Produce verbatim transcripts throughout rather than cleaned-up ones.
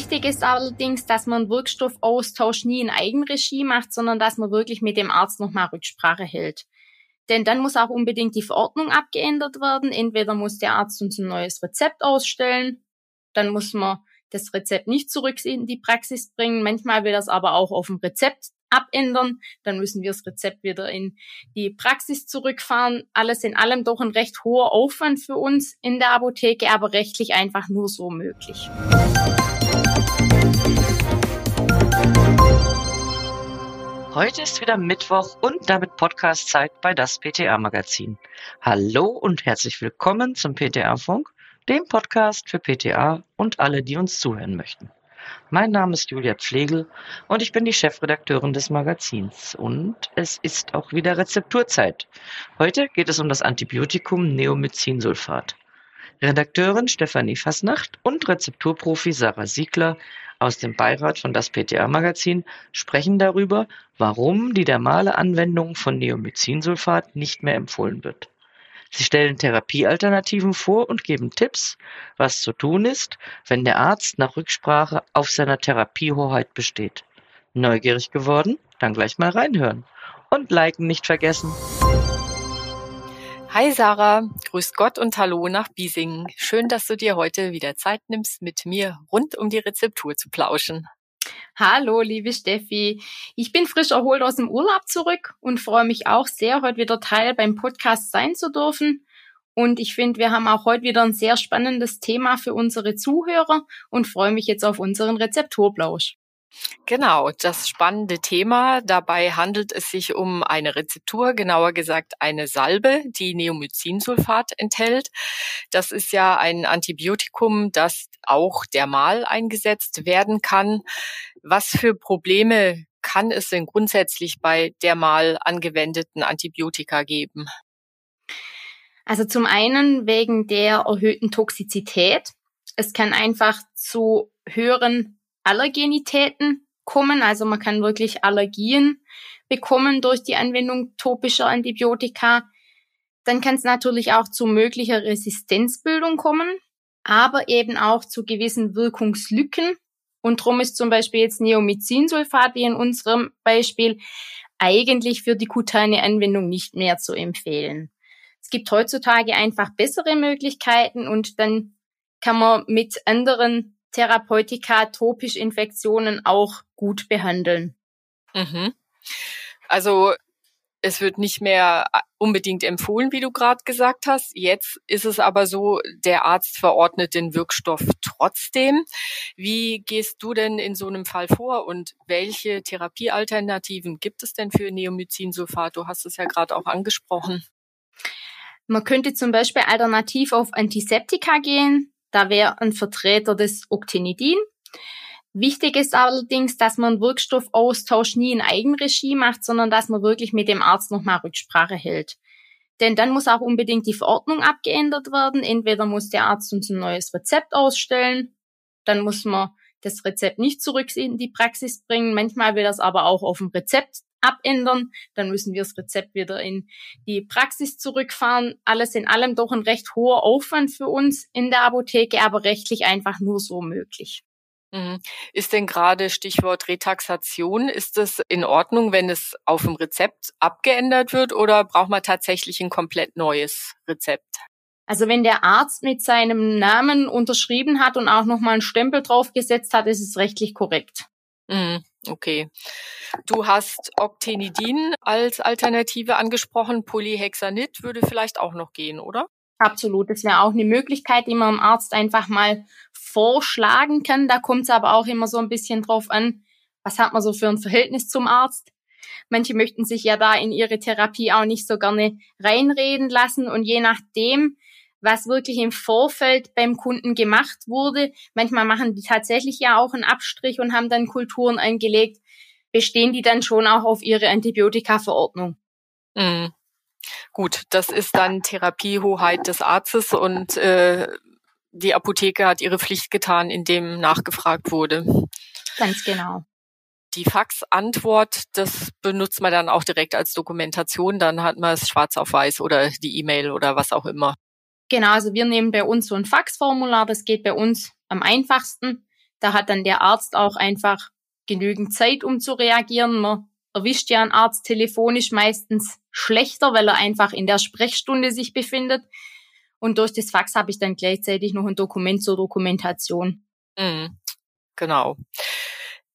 Wichtig ist allerdings, dass man Wirkstoffaustausch nie in Eigenregie macht, sondern dass man wirklich mit dem Arzt nochmal Rücksprache hält. Denn dann muss auch unbedingt die Verordnung abgeändert werden. Entweder muss der Arzt uns ein neues Rezept ausstellen, dann muss man das Rezept nicht zurück in die Praxis bringen. Manchmal will das aber auch auf dem Rezept abändern. Dann müssen wir das Rezept wieder in die Praxis zurückfahren. Alles in allem doch ein recht hoher Aufwand für uns in der Apotheke, aber rechtlich einfach nur so möglich. Heute ist wieder Mittwoch und damit Podcast-Zeit bei das P T A Magazin. Hallo und herzlich willkommen zum P T A-Funk, dem Podcast für P T A und alle, die uns zuhören möchten. Mein Name ist Julia Pflegel und ich bin die Chefredakteurin des Magazins. Und es ist auch wieder Rezepturzeit. Heute geht es um das Antibiotikum Neomycinsulfat. Redakteurin Stefanie Fasnacht und Rezepturprofi Sarah Siegler aus dem Beirat von das P T A Magazin sprechen darüber, warum die dermale Anwendung von Neomycinsulfat nicht mehr empfohlen wird. Sie stellen Therapiealternativen vor und geben Tipps, was zu tun ist, wenn der Arzt nach Rücksprache auf seiner Therapiehoheit besteht. Neugierig geworden? Dann gleich mal reinhören. Und liken nicht vergessen. Hi Sarah, grüß Gott und hallo nach Biesingen. Schön, dass du dir heute wieder Zeit nimmst, mit mir rund um die Rezeptur zu plauschen. Hallo, liebe Steffi. Ich bin frisch erholt aus dem Urlaub zurück und freue mich auch sehr, heute wieder Teil beim Podcast sein zu dürfen. Und ich finde, wir haben auch heute wieder ein sehr spannendes Thema für unsere Zuhörer und freue mich jetzt auf unseren Rezepturplausch. Genau, das spannende Thema. Dabei handelt es sich um eine Rezeptur, genauer gesagt eine Salbe, die Neomycinsulfat enthält. Das ist ja ein Antibiotikum, das auch dermal eingesetzt werden kann. Was für Probleme kann es denn grundsätzlich bei dermal angewendeten Antibiotika geben? Also zum einen wegen der erhöhten Toxizität. Es kann einfach zu höheren Allergenitäten kommen, also man kann wirklich Allergien bekommen durch die Anwendung topischer Antibiotika. Dann kann es natürlich auch zu möglicher Resistenzbildung kommen, aber eben auch zu gewissen Wirkungslücken. Und darum ist zum Beispiel jetzt Neomycinsulfat, wie in unserem Beispiel, eigentlich für die kutane Anwendung nicht mehr zu empfehlen. Es gibt heutzutage einfach bessere Möglichkeiten und dann kann man mit anderen Therapeutika topisch Infektionen auch gut behandeln. Mhm. Also es wird nicht mehr unbedingt empfohlen, wie du gerade gesagt hast. Jetzt ist es aber so, der Arzt verordnet den Wirkstoff trotzdem. Wie gehst du denn in so einem Fall vor und welche Therapiealternativen gibt es denn für Neomycinsulfat? Du hast es ja gerade auch angesprochen. Man könnte zum Beispiel alternativ auf Antiseptika gehen. Da wäre ein Vertreter des Octinidin. Wichtig ist allerdings, dass man Wirkstoffaustausch nie in Eigenregie macht, sondern dass man wirklich mit dem Arzt nochmal Rücksprache hält. Denn dann muss auch unbedingt die Verordnung abgeändert werden. Entweder muss der Arzt uns ein neues Rezept ausstellen, dann muss man das Rezept nicht zurück in die Praxis bringen. Manchmal will das aber auch auf dem Rezept abändern. Dann müssen wir das Rezept wieder in die Praxis zurückfahren. Alles in allem doch ein recht hoher Aufwand für uns in der Apotheke, aber rechtlich einfach nur so möglich. Ist denn gerade Stichwort Retaxation, ist es in Ordnung, wenn es auf dem Rezept abgeändert wird oder braucht man tatsächlich ein komplett neues Rezept? Also wenn der Arzt mit seinem Namen unterschrieben hat und auch nochmal einen Stempel draufgesetzt hat, ist es rechtlich korrekt. Mhm. Okay. Du hast Octinidin als Alternative angesprochen. Polyhexanid würde vielleicht auch noch gehen, oder? Absolut. Das wäre auch eine Möglichkeit, die man dem Arzt einfach mal vorschlagen kann. Da kommt es aber auch immer so ein bisschen drauf an, was hat man so für ein Verhältnis zum Arzt. Manche möchten sich ja da in ihre Therapie auch nicht so gerne reinreden lassen. Und je nachdem, was wirklich im Vorfeld beim Kunden gemacht wurde. Manchmal machen die tatsächlich ja auch einen Abstrich und haben dann Kulturen eingelegt. Bestehen die dann schon auch auf ihre Antibiotika-Verordnung? Mhm. Gut, das ist dann Therapiehoheit des Arztes und äh, die Apotheke hat ihre Pflicht getan, indem nachgefragt wurde. Ganz genau. Die Faxantwort, das benutzt man dann auch direkt als Dokumentation. Dann hat man es schwarz auf weiß oder die E-Mail oder was auch immer. Genau, also wir nehmen bei uns so ein Faxformular, das geht bei uns am einfachsten. Da hat dann der Arzt auch einfach genügend Zeit, um zu reagieren. Man erwischt ja einen Arzt telefonisch meistens schlechter, weil er einfach in der Sprechstunde sich befindet. Und durch das Fax habe ich dann gleichzeitig noch ein Dokument zur Dokumentation. Mhm. Genau.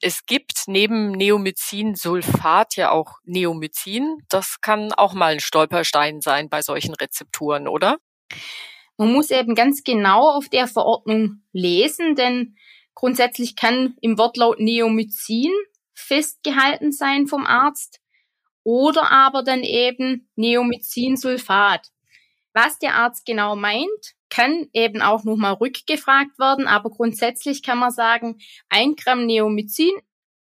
Es gibt neben Neomycin-Sulfat ja auch Neomycin. Das kann auch mal ein Stolperstein sein bei solchen Rezepturen, oder? Man muss eben ganz genau auf der Verordnung lesen, denn grundsätzlich kann im Wortlaut Neomycin festgehalten sein vom Arzt oder aber dann eben Neomycinsulfat. Was der Arzt genau meint, kann eben auch nochmal rückgefragt werden, aber grundsätzlich kann man sagen, ein Gramm Neomycin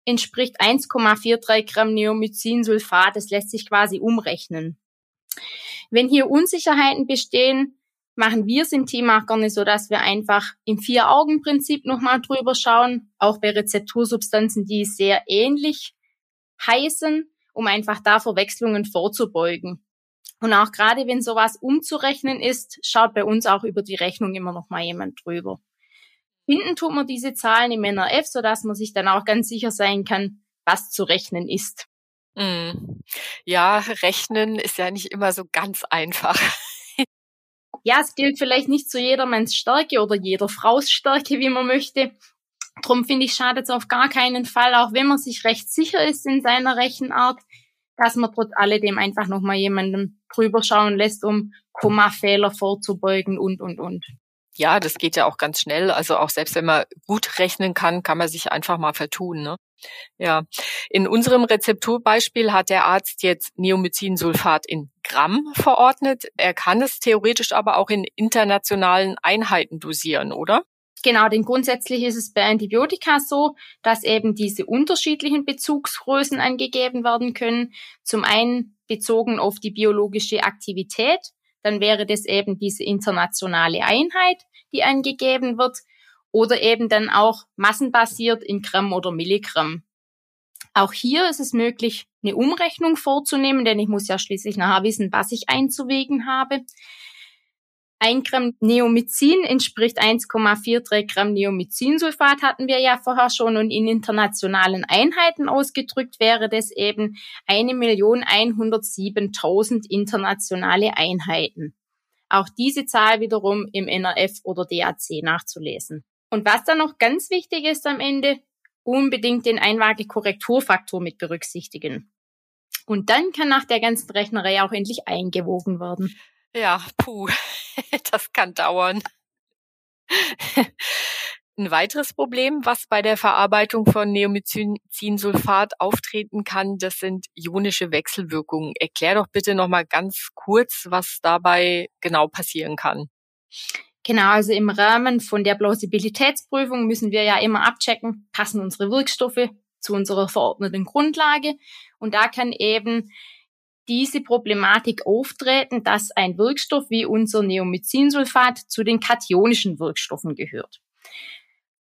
entspricht eins Komma dreiundvierzig Gramm Neomycinsulfat. Das lässt sich quasi umrechnen. Wenn hier Unsicherheiten bestehen, machen wir es im Team auch gerne so, dass wir einfach im Vier-Augen-Prinzip nochmal drüber schauen, auch bei Rezeptursubstanzen, die sehr ähnlich heißen, um einfach da Verwechslungen vorzubeugen. Und auch gerade, wenn sowas umzurechnen ist, schaut bei uns auch über die Rechnung immer noch mal jemand drüber. Hinten tut man diese Zahlen im N R F, sodass man sich dann auch ganz sicher sein kann, was zu rechnen ist. Mm. Ja, rechnen ist ja nicht immer so ganz einfach. Ja, es gilt vielleicht nicht zu jedermanns Stärke oder jeder Frau's Stärke, wie man möchte. Drum finde ich, schadet es auf gar keinen Fall, auch wenn man sich recht sicher ist in seiner Rechenart, dass man trotz alledem einfach nochmal jemanden drüber schauen lässt, um Kommafehler vorzubeugen und, und, und. Ja, das geht ja auch ganz schnell. Also auch selbst wenn man gut rechnen kann, kann man sich einfach mal vertun, ne? Ja. In unserem Rezepturbeispiel hat der Arzt jetzt Neomycinsulfat in Gramm verordnet. Er kann es theoretisch aber auch in internationalen Einheiten dosieren, oder? Genau, denn grundsätzlich ist es bei Antibiotika so, dass eben diese unterschiedlichen Bezugsgrößen angegeben werden können. Zum einen bezogen auf die biologische Aktivität, dann wäre das eben diese internationale Einheit, die angegeben wird, oder eben dann auch massenbasiert in Gramm oder Milligramm. Auch hier ist es möglich, eine Umrechnung vorzunehmen, denn ich muss ja schließlich nachher wissen, was ich einzuwägen habe. ein Gramm Neomycin entspricht eins Komma dreiundvierzig Gramm Neomycinsulfat, hatten wir ja vorher schon, und in internationalen Einheiten ausgedrückt wäre das eben eine Million einhundertsiebentausend internationale Einheiten. Auch diese Zahl wiederum im N R F oder D A C nachzulesen. Und was dann noch ganz wichtig ist am Ende, unbedingt den Einwaagekorrekturfaktor mit berücksichtigen. Und dann kann nach der ganzen Rechnerei auch endlich eingewogen werden. Ja, puh, das kann dauern. Ein weiteres Problem, was bei der Verarbeitung von Neomycinsulfat auftreten kann, das sind ionische Wechselwirkungen. Erklär doch bitte nochmal ganz kurz, was dabei genau passieren kann. Genau, also im Rahmen von der Plausibilitätsprüfung müssen wir ja immer abchecken, passen unsere Wirkstoffe zu unserer verordneten Grundlage. Und da kann eben diese Problematik auftreten, dass ein Wirkstoff wie unser Neomycinsulfat zu den kationischen Wirkstoffen gehört.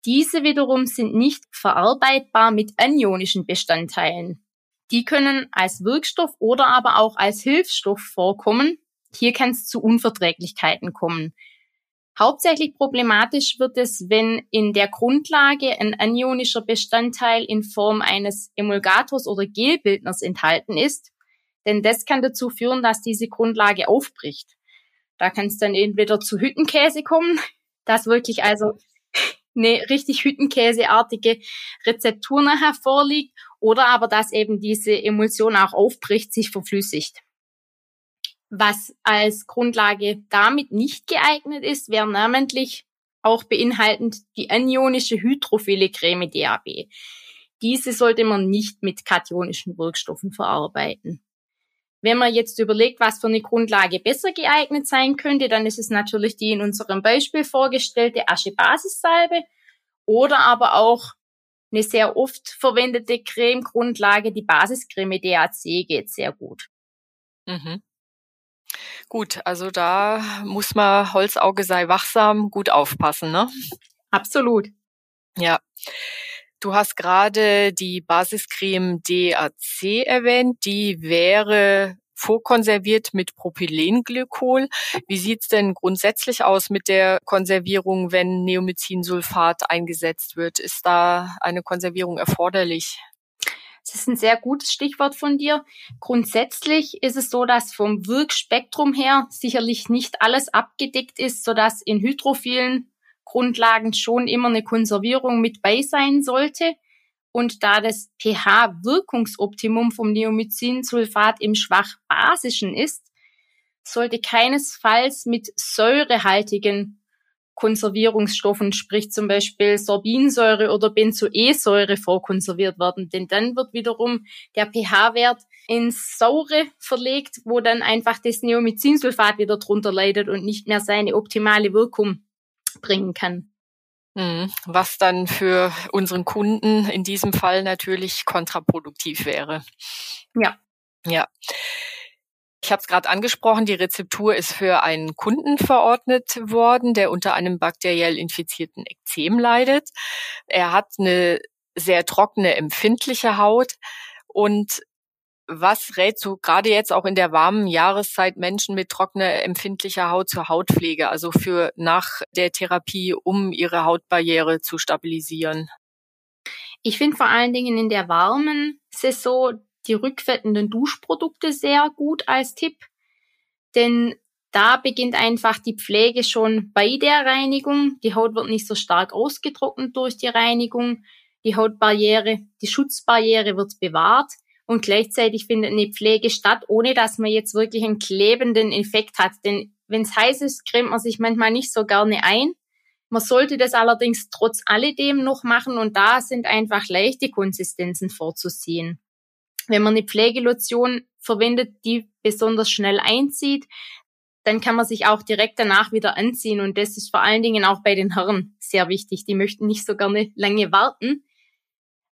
Diese wiederum sind nicht verarbeitbar mit anionischen Bestandteilen. Die können als Wirkstoff oder aber auch als Hilfsstoff vorkommen. Hier kann es zu Unverträglichkeiten kommen. Hauptsächlich problematisch wird es, wenn in der Grundlage ein anionischer Bestandteil in Form eines Emulgators oder Gelbildners enthalten ist. Denn das kann dazu führen, dass diese Grundlage aufbricht. Da kann es dann entweder zu Hüttenkäse kommen, dass wirklich also eine richtig hüttenkäseartige Rezeptur nachher vorliegt, oder aber, dass eben diese Emulsion auch aufbricht, sich verflüssigt. Was als Grundlage damit nicht geeignet ist, wäre namentlich auch beinhaltend die anionische hydrophile Creme D A B. Diese sollte man nicht mit kationischen Wirkstoffen verarbeiten. Wenn man jetzt überlegt, was für eine Grundlage besser geeignet sein könnte, dann ist es natürlich die in unserem Beispiel vorgestellte Aschebasissalbe oder aber auch eine sehr oft verwendete Creme-Grundlage, die Basiscreme D A C, geht sehr gut. Mhm. Gut, also da muss man, Holzauge sei wachsam, gut aufpassen, ne? Absolut. Ja. Du hast gerade die Basiscreme D A C erwähnt, die wäre vorkonserviert mit Propylenglykol. Wie sieht's denn grundsätzlich aus mit der Konservierung, wenn Neomycinsulfat eingesetzt wird? Ist da eine Konservierung erforderlich? Das ist ein sehr gutes Stichwort von dir. Grundsätzlich ist es so, dass vom Wirkspektrum her sicherlich nicht alles abgedeckt ist, sodass in hydrophilen Grundlagen schon immer eine Konservierung mit bei sein sollte. Und da das pH-Wirkungsoptimum vom Neomycinsulfat im schwach basischen ist, sollte keinesfalls mit säurehaltigen Konservierungsstoffen, sprich zum Beispiel Sorbinsäure oder Benzoesäure, vorkonserviert werden. Denn dann wird wiederum der pH-Wert ins Saure verlegt, wo dann einfach das Neomycinsulfat wieder drunter leidet und nicht mehr seine optimale Wirkung bringen kann. Was dann für unseren Kunden in diesem Fall natürlich kontraproduktiv wäre. Ja. Ja. Ich habe es gerade angesprochen, die Rezeptur ist für einen Kunden verordnet worden, der unter einem bakteriell infizierten Ekzem leidet. Er hat eine sehr trockene, empfindliche Haut. Und was rätst du gerade jetzt auch in der warmen Jahreszeit Menschen mit trockener, empfindlicher Haut zur Hautpflege, also für nach der Therapie, um ihre Hautbarriere zu stabilisieren? Ich finde vor allen Dingen in der warmen Saison die rückfettenden Duschprodukte sehr gut als Tipp, denn da beginnt einfach die Pflege schon bei der Reinigung. Die Haut wird nicht so stark ausgetrocknet durch die Reinigung. Die Hautbarriere, die Schutzbarriere wird bewahrt und gleichzeitig findet eine Pflege statt, ohne dass man jetzt wirklich einen klebenden Effekt hat. Denn wenn es heiß ist, cremt man sich manchmal nicht so gerne ein. Man sollte das allerdings trotz alledem noch machen und da sind einfach leichte Konsistenzen vorzuziehen. Wenn man eine Pflegelotion verwendet, die besonders schnell einzieht, dann kann man sich auch direkt danach wieder anziehen. Und das ist vor allen Dingen auch bei den Herren sehr wichtig. Die möchten nicht so gerne lange warten.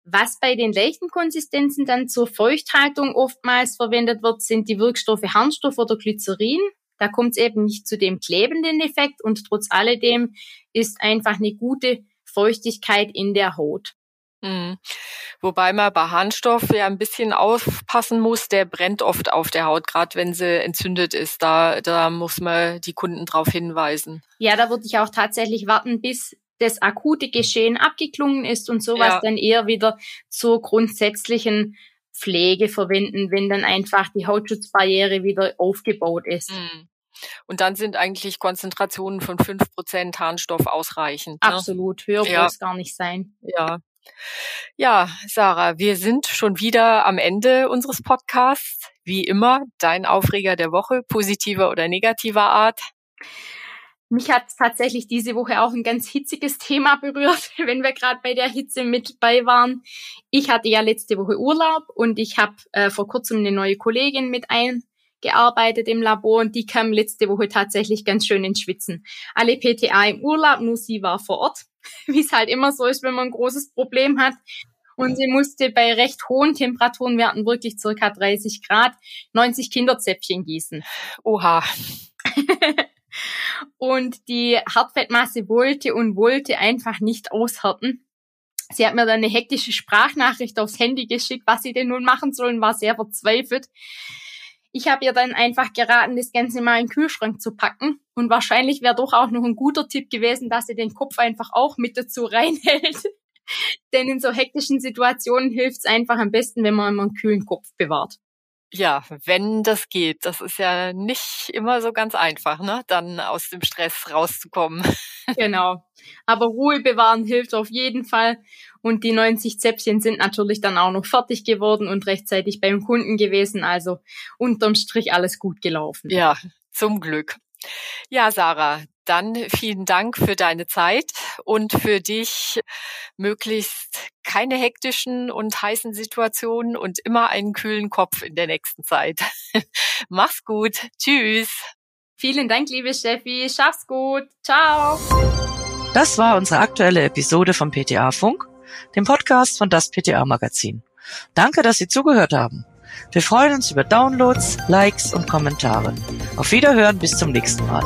Was bei den leichten Konsistenzen dann zur Feuchthaltung oftmals verwendet wird, sind die Wirkstoffe Harnstoff oder Glycerin. Da kommt es eben nicht zu dem klebenden Effekt. Und trotz alledem ist einfach eine gute Feuchtigkeit in der Haut. Mhm. Wobei man bei Harnstoff ja ein bisschen aufpassen muss, der brennt oft auf der Haut, gerade wenn sie entzündet ist. Da, da muss man die Kunden darauf hinweisen. Ja, da würde ich auch tatsächlich warten, bis das akute Geschehen abgeklungen ist und sowas ja. Dann eher wieder zur grundsätzlichen Pflege verwenden, wenn dann einfach die Hautschutzbarriere wieder aufgebaut ist. Mhm. Und dann sind eigentlich Konzentrationen von fünf Prozent Harnstoff ausreichend. Ne? Absolut, höher ja. Muss gar nicht sein. Ja. Ja, Sarah, wir sind schon wieder am Ende unseres Podcasts. Wie immer, dein Aufreger der Woche, positiver oder negativer Art. Mich hat tatsächlich diese Woche auch ein ganz hitziges Thema berührt, wenn wir gerade bei der Hitze mit bei waren. Ich hatte ja letzte Woche Urlaub und ich habe äh, vor kurzem eine neue Kollegin mit eingearbeitet im Labor und die kam letzte Woche tatsächlich ganz schön ins Schwitzen. Alle P T A im Urlaub, nur sie war vor Ort. Wie es halt immer so ist, wenn man ein großes Problem hat. Und sie musste bei recht hohen Temperaturen, wir hatten wirklich circa dreißig Grad, neunzig Kinderzäpfchen gießen. Oha. Und die Hartfettmasse wollte und wollte einfach nicht aushärten. Sie hat mir dann eine hektische Sprachnachricht aufs Handy geschickt, was sie denn nun machen soll, und war sehr verzweifelt. Ich habe ihr dann einfach geraten, das Ganze mal in den Kühlschrank zu packen. Und wahrscheinlich wäre doch auch noch ein guter Tipp gewesen, dass sie den Kopf einfach auch mit dazu reinhält. Denn in so hektischen Situationen hilft es einfach am besten, wenn man immer einen kühlen Kopf bewahrt. Ja, wenn das geht. Das ist ja nicht immer so ganz einfach, ne? Dann aus dem Stress rauszukommen. Genau. Aber Ruhe bewahren hilft auf jeden Fall. Und die neunzig Zäpfchen sind natürlich dann auch noch fertig geworden und rechtzeitig beim Kunden gewesen. Also unterm Strich alles gut gelaufen. Ja, zum Glück. Ja, Sarah, dann vielen Dank für deine Zeit und für dich möglichst keine hektischen und heißen Situationen und immer einen kühlen Kopf in der nächsten Zeit. Mach's gut. Tschüss. Vielen Dank, liebe Steffi. Schaff's gut. Ciao. Das war unsere aktuelle Episode vom P T A-Funk, dem Podcast von D A S P T A Magazin. Danke, dass Sie zugehört haben. Wir freuen uns über Downloads, Likes und Kommentare. Auf Wiederhören bis zum nächsten Mal.